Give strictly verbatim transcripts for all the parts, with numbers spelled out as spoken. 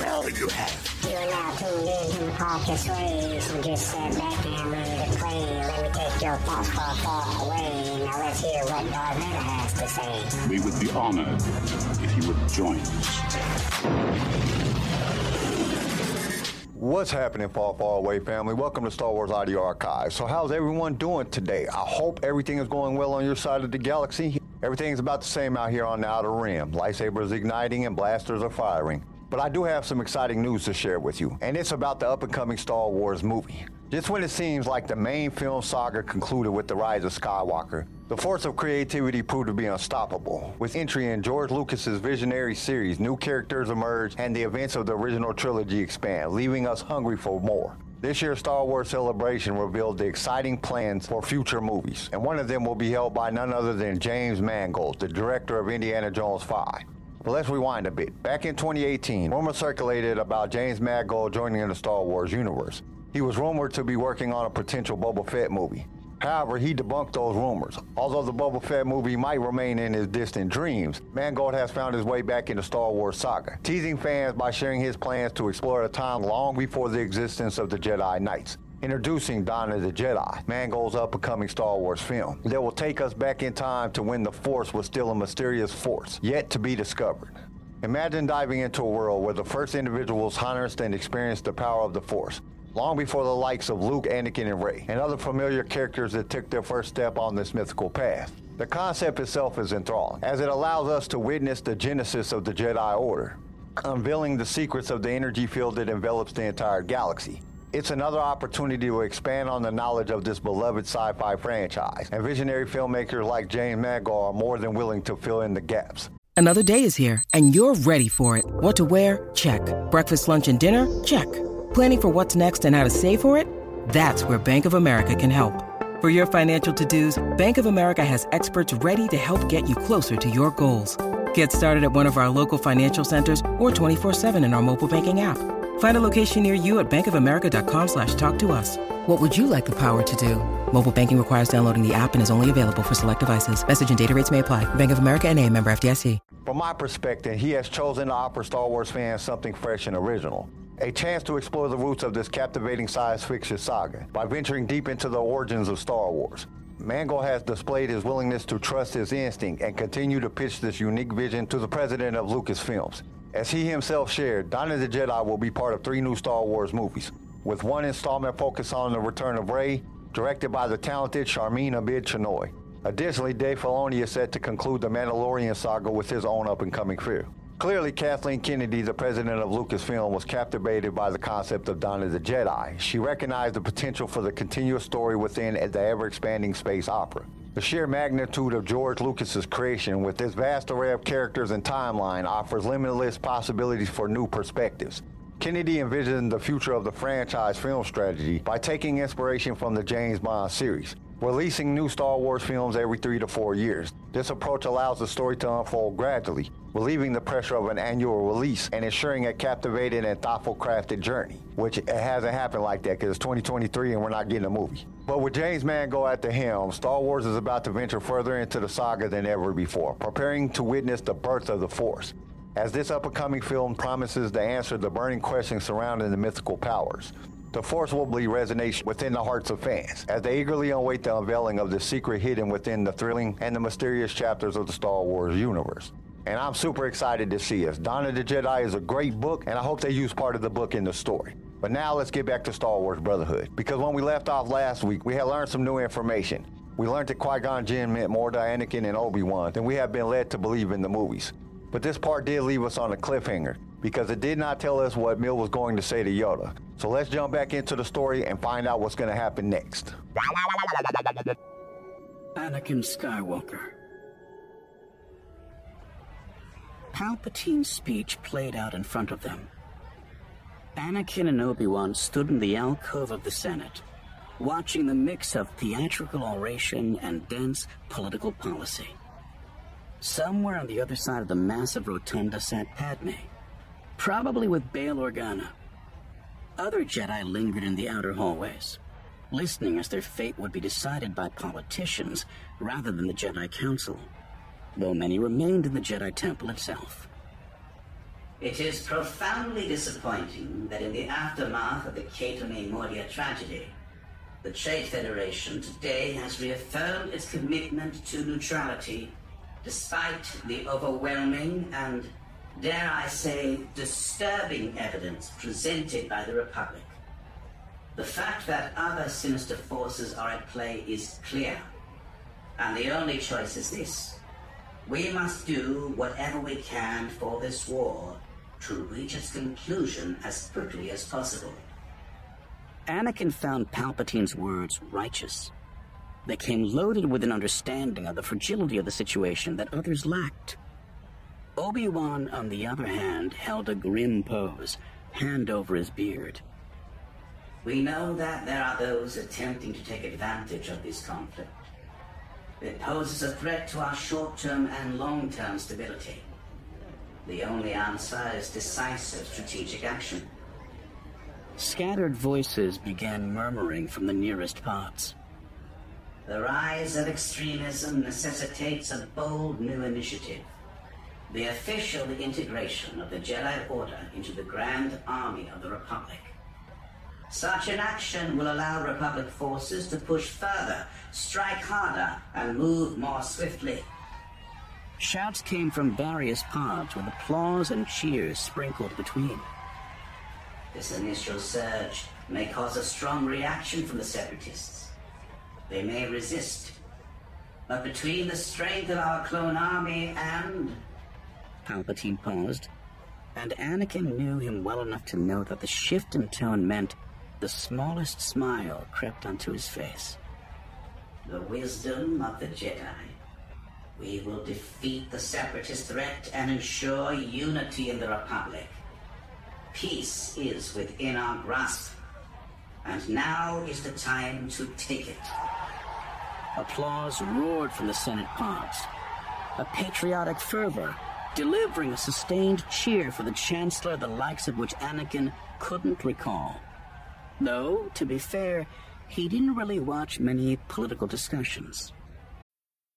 well you have. You're now tuned in to the Caucus Ways. You just sat back and ready to play. Let me take your thoughtful thought away. Now let's hear what Darth Vader has to say. We would be honored if you would join us. What's happening, Far Far Away family? Welcome to Star Wars Audio Archive. So how's everyone doing today? I hope everything is going well on your side of the galaxy. Everything's about the same out here on the Outer Rim. Lightsabers igniting and blasters are firing. But I do have some exciting news to share with you, and it's about the up-and-coming Star Wars movie. Just when it seems like the main film saga concluded with the rise of Skywalker, the force of creativity proved to be unstoppable. With entry in George Lucas's visionary series, new characters emerge and the events of the original trilogy expand, leaving us hungry for more. This year's Star Wars Celebration revealed the exciting plans for future movies, and one of them will be held by none other than James Mangold, the director of Indiana Jones five. But let's rewind a bit. Back in twenty eighteen, rumors circulated about James Mangold joining in the Star Wars universe. He was rumored to be working on a potential Boba Fett movie. However, he debunked those rumors. Although the Boba Fett movie might remain in his distant dreams, Mangold has found his way back into Star Wars saga, teasing fans by sharing his plans to explore a time long before the existence of the Jedi Knights. Introducing Dawn of the Jedi, Mangold's up-and-coming Star Wars film that will take us back in time to when the Force was still a mysterious force, yet to be discovered. Imagine diving into a world where the first individuals harnessed and experienced the power of the Force, long before the likes of Luke, Anakin, and Rey, and other familiar characters that took their first step on this mythical path. The concept itself is enthralling, as it allows us to witness the genesis of the Jedi Order, unveiling the secrets of the energy field that envelops the entire galaxy. It's another opportunity to expand on the knowledge of this beloved sci-fi franchise, and visionary filmmakers like James Mangold are more than willing to fill in the gaps. Another day is here, and you're ready for it. What to wear? Check. Breakfast, lunch, and dinner? Check. Planning for what's next and how to save for it? That's where Bank of America can help. For your financial to-dos, Bank of America has experts ready to help get you closer to your goals. Get started at one of our local financial centers or twenty-four seven in our mobile banking app. Find a location near you at bankofamerica.com slash talk to us. What would you like the power to do? Mobile banking requires downloading the app and is only available for select devices. Message and data rates may apply. Bank of America N A, member F D I C. From my perspective, he has chosen to offer Star Wars fans something fresh and original. A chance to explore the roots of this captivating science fiction saga by venturing deep into the origins of Star Wars. Mangold has displayed his willingness to trust his instinct and continue to pitch this unique vision to the president of Lucasfilms. As he himself shared, Dawn of the Jedi will be part of three new Star Wars movies, with one installment focused on the return of Rey, directed by the talented Charmina amid Chanoy. Additionally, Dave Filoni is set to conclude the Mandalorian saga with his own up-and-coming film. Clearly, Kathleen Kennedy, the president of Lucasfilm, was captivated by the concept of Dawn of the Jedi. She recognized the potential for the continuous story within the ever-expanding space opera. The sheer magnitude of George Lucas's creation, with its vast array of characters and timeline, offers limitless possibilities for new perspectives. Kennedy envisioned the future of the franchise film strategy by taking inspiration from the James Bond series, releasing new Star Wars films every three to four years. This approach allows the story to unfold gradually, relieving the pressure of an annual release and ensuring a captivating and thoughtful crafted journey, which it hasn't happened like that because it's twenty twenty-three and we're not getting a movie. But with James Mangold at the helm, Star Wars is about to venture further into the saga than ever before, preparing to witness the birth of the Force, as this up-and-coming film promises to answer the burning questions surrounding the mythical powers. The Force will be resonating within the hearts of fans as they eagerly await the unveiling of the secret hidden within the thrilling and the mysterious chapters of the Star Wars universe. And I'm super excited to see us. Dawn of the Jedi is a great book, and I hope they use part of the book in the story. But now let's get back to Star Wars Brotherhood, because when we left off last week, we had learned some new information. We learned that Qui-Gon Jinn meant more to Anakin and Obi-Wan than we have been led to believe in the movies. But this part did leave us on a cliffhanger, because it did not tell us what Mill was going to say to Yoda. So let's jump back into the story and find out what's going to happen next. Anakin Skywalker. Palpatine's speech played out in front of them. Anakin and Obi-Wan stood in the alcove of the Senate, watching the mix of theatrical oration and dense political policy. Somewhere on the other side of the massive rotunda sat Padme, probably with Bail Organa. Other Jedi lingered in the outer hallways, listening as their fate would be decided by politicians rather than the Jedi Council, though many remained in the Jedi Temple itself. It is profoundly disappointing that in the aftermath of the Cato Neimoidia tragedy, the Trade Federation today has reaffirmed its commitment to neutrality, despite the overwhelming and, dare I say, disturbing evidence presented by the Republic. The fact that other sinister forces are at play is clear, and the only choice is this. We must do whatever we can for this war to reach its conclusion as quickly as possible. Anakin found Palpatine's words righteous. They came loaded with an understanding of the fragility of the situation that others lacked. Obi-Wan, on the other hand, held a grim pose, hand over his beard. We know that there are those attempting to take advantage of this conflict. It poses a threat to our short-term and long-term stability. The only answer is decisive strategic action. Scattered voices began murmuring from the nearest pods. The rise of extremism necessitates a bold new initiative. The official integration of the Jedi Order into the Grand Army of the Republic. Such an action will allow Republic forces to push further, strike harder, and move more swiftly. Shouts came from various pods with applause and cheers sprinkled between. This initial surge may cause a strong reaction from the Separatists. They may resist. But between the strength of our clone army and... Palpatine paused, and Anakin knew him well enough to know that the shift in tone meant the smallest smile crept onto his face. The wisdom of the Jedi. We will defeat the Separatist threat and ensure unity in the Republic. Peace is within our grasp, and now is the time to take it. Applause roared from the Senate pods. A patriotic fervor, delivering a sustained cheer for the Chancellor, the likes of which Anakin couldn't recall. Though, to be fair, he didn't really watch many political discussions.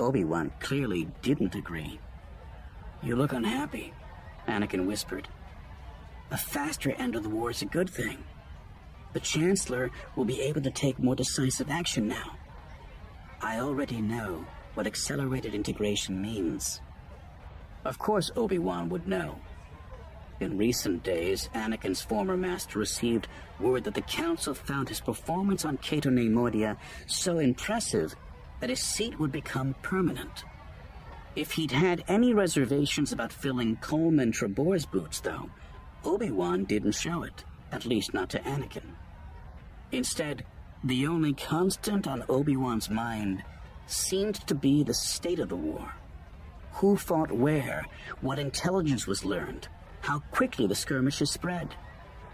Obi-Wan clearly didn't agree. You look unhappy, Anakin whispered. A faster end of the war is a good thing. The Chancellor will be able to take more decisive action now. I already know what accelerated integration means. Of course Obi-Wan would know. In recent days, Anakin's former master received word that the Council found his performance on Cato Neimoidia so impressive that his seat would become permanent. If he'd had any reservations about filling Coleman Trebor's boots, though, Obi-Wan didn't show it, at least not to Anakin. Instead, the only constant on Obi-Wan's mind seemed to be the state of the war. Who fought where, what intelligence was learned, how quickly the skirmishes spread,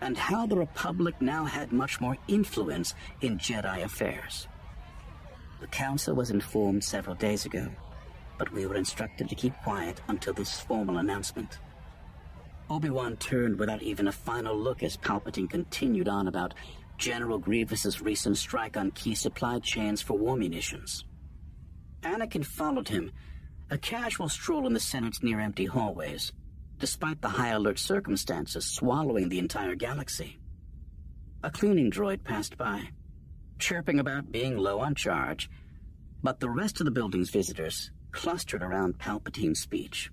and how the Republic now had much more influence in Jedi affairs. The Council was informed several days ago, but we were instructed to keep quiet until this formal announcement. Obi-Wan turned without even a final look as Palpatine continued on about General Grievous's recent strike on key supply chains for war munitions. Anakin followed him, a casual stroll in the Senate's near-empty hallways, despite the high-alert circumstances swallowing the entire galaxy. A cleaning droid passed by, chirping about being low on charge, but the rest of the building's visitors clustered around Palpatine's speech.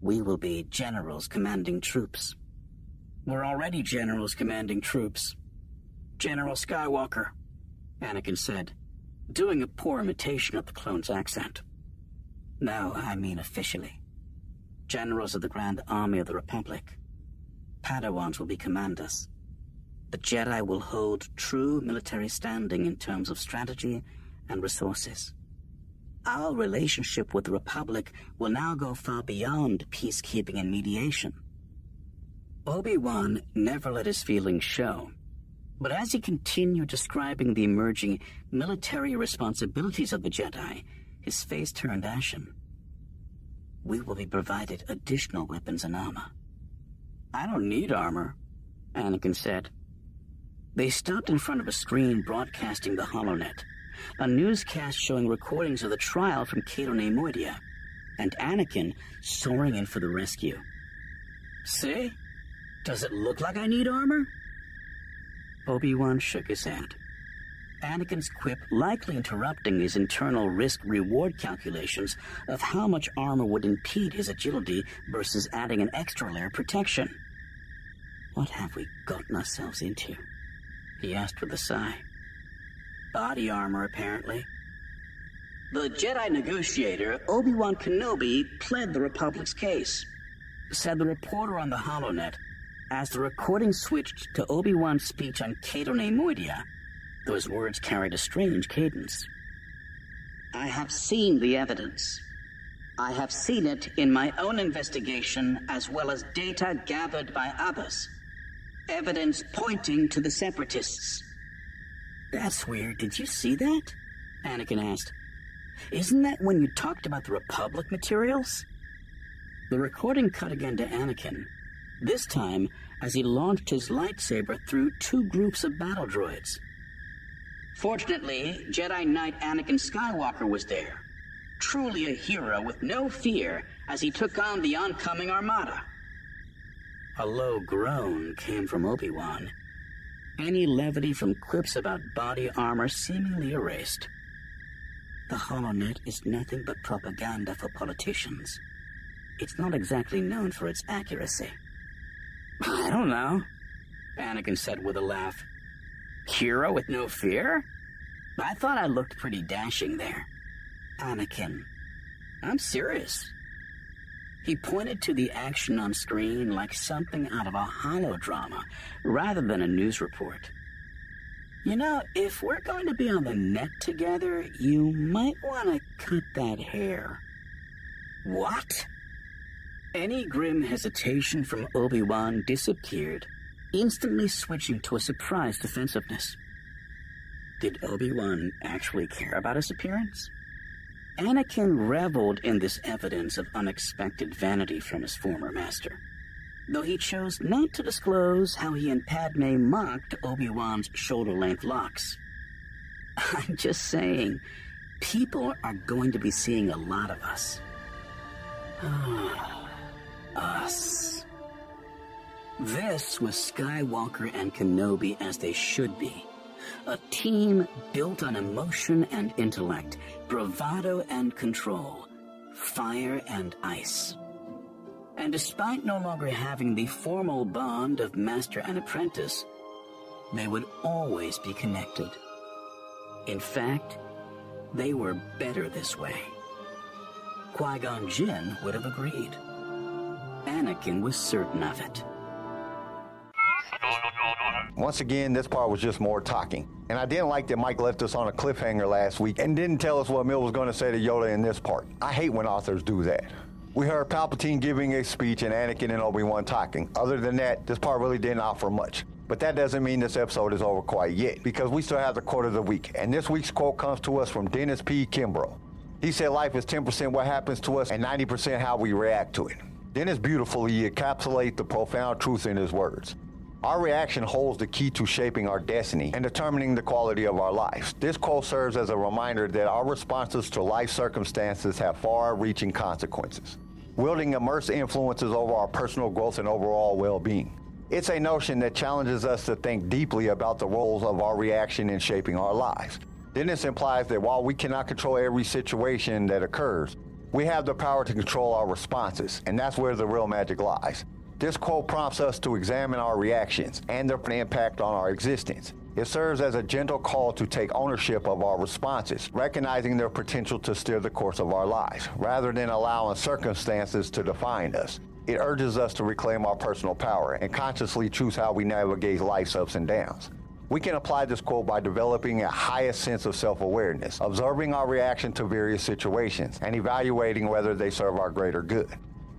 We will be generals commanding troops. We're already generals commanding troops. General Skywalker, Anakin said, doing a poor imitation of the clone's accent. No, I mean officially. Generals of the Grand Army of the Republic. Padawans will be commanders. The Jedi will hold true military standing in terms of strategy and resources. Our relationship with the Republic will now go far beyond peacekeeping and mediation. Obi-Wan never let his feelings show, but as he continued describing the emerging military responsibilities of the Jedi, his face turned ashen. We will be provided additional weapons and armor. I don't need armor, Anakin said. They stopped in front of a screen broadcasting the Holonet, a newscast showing recordings of the trial from Cato Neimoidia, and Anakin soaring in for the rescue. See? Does it look like I need armor? Obi-Wan shook his head, Anakin's quip likely interrupting his internal risk-reward calculations of how much armor would impede his agility versus adding an extra layer of protection. What have we gotten ourselves into? He asked with a sigh. Body armor, apparently. The Jedi negotiator, Obi-Wan Kenobi, pled the Republic's case, said the reporter on the Holonet, as the recording switched to Obi-Wan's speech on Cato Neimoidia. Those words carried a strange cadence. I have seen the evidence. I have seen it in my own investigation as well as data gathered by others. Evidence pointing to the Separatists. That's weird. Did you see that? Anakin asked. Isn't that when you talked about the Republic materials? The recording cut again to Anakin, this time as he launched his lightsaber through two groups of battle droids. Fortunately, Jedi Knight Anakin Skywalker was there, truly a hero with no fear as he took on the oncoming armada. A low groan came from Obi-Wan, any levity from quips about body armor seemingly erased. The Holonet is nothing but propaganda for politicians. It's not exactly known for its accuracy. I don't know, Anakin said with a laugh. Hero with no fear? I thought I looked pretty dashing there. Anakin, I'm serious. He pointed to the action on screen like something out of a holodrama rather than a news report. You know, if we're going to be on the net together, you might want to cut that hair. What? Any grim hesitation from Obi-Wan disappeared, instantly switching to a surprised defensiveness. Did Obi-Wan actually care about his appearance? Anakin reveled in this evidence of unexpected vanity from his former master, though he chose not to disclose how he and Padme mocked Obi-Wan's shoulder-length locks. I'm just saying, people are going to be seeing a lot of us. Us. This was Skywalker and Kenobi as they should be, a team built on emotion and intellect, bravado and control, fire and ice. And despite no longer having the formal bond of master and apprentice, they would always be connected. In fact, they were better this way. Qui-Gon Jinn would have agreed. Anakin was certain of it. Once again, this part was just more talking. And I didn't like that Mike left us on a cliffhanger last week and didn't tell us what Mill was going to say to Yoda in this part. I hate when authors do that. We heard Palpatine giving a speech and Anakin and Obi-Wan talking. Other than that, this part really didn't offer much. But that doesn't mean this episode is over quite yet, because we still have the quote of the week. And this week's quote comes to us from Dennis P. Kimbrough. He said life is ten percent what happens to us and ninety percent how we react to it. Dennis beautifully encapsulates the profound truth in his words. Our reaction holds the key to shaping our destiny and determining the quality of our lives. This quote serves as a reminder that our responses to life circumstances have far-reaching consequences, wielding immense influences over our personal growth and overall well-being. It's a notion that challenges us to think deeply about the roles of our reaction in shaping our lives. Dennis implies that while we cannot control every situation that occurs, we have the power to control our responses, and that's where the real magic lies. This quote prompts us to examine our reactions and their impact on our existence. It serves as a gentle call to take ownership of our responses, recognizing their potential to steer the course of our lives, rather than allowing circumstances to define us. It urges us to reclaim our personal power and consciously choose how we navigate life's ups and downs. We can apply this quote by developing a higher sense of self-awareness, observing our reaction to various situations, and evaluating whether they serve our greater good.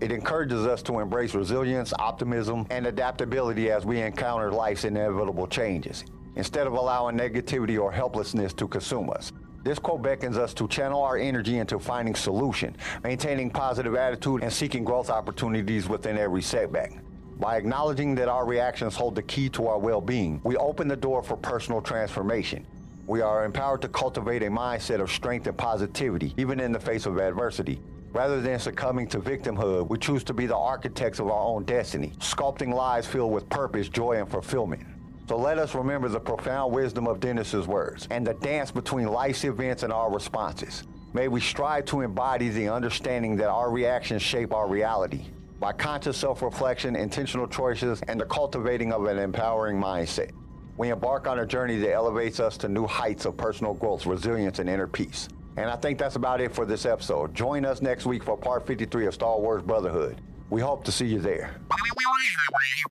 It encourages us to embrace resilience, optimism, and adaptability as we encounter life's inevitable changes, instead of allowing negativity or helplessness to consume us. This quote beckons us to channel our energy into finding solution, maintaining positive attitude, and seeking growth opportunities within every setback. By acknowledging that our reactions hold the key to our well-being, we open the door for personal transformation. We are empowered to cultivate a mindset of strength and positivity, even in the face of adversity. Rather than succumbing to victimhood, we choose to be the architects of our own destiny, sculpting lives filled with purpose, joy, and fulfillment. So let us remember the profound wisdom of Dennis's words and the dance between life's events and our responses. May we strive to embody the understanding that our reactions shape our reality. By conscious self-reflection, intentional choices, and the cultivating of an empowering mindset, we embark on a journey that elevates us to new heights of personal growth, resilience, and inner peace. And I think that's about it for this episode. Join us next week for part fifty-three of Star Wars Brotherhood. We hope to see you there.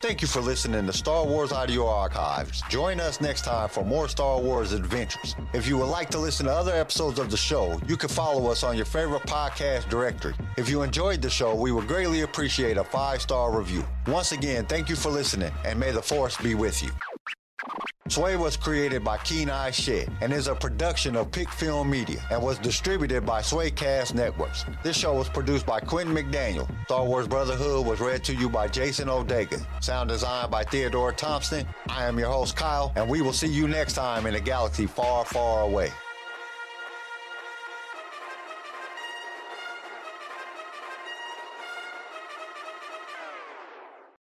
Thank you for listening to Star Wars Audio Archives. Join us next time for more Star Wars adventures. If you would like to listen to other episodes of the show, you can follow us on your favorite podcast directory. If you enjoyed the show, we would greatly appreciate a five-star review. Once again, thank you for listening, and may the Force be with you. Sway was created by Kenai Shedd and is a production of Pick Film Media and was distributed by Swaycast Networks. This show was produced by Quentin McDaniel. Star Wars Brotherhood was read to you by Jason O'Dagan. Sound design by Theodore Thompson. I am your host, Kyle, and we will see you next time in a galaxy far, far away.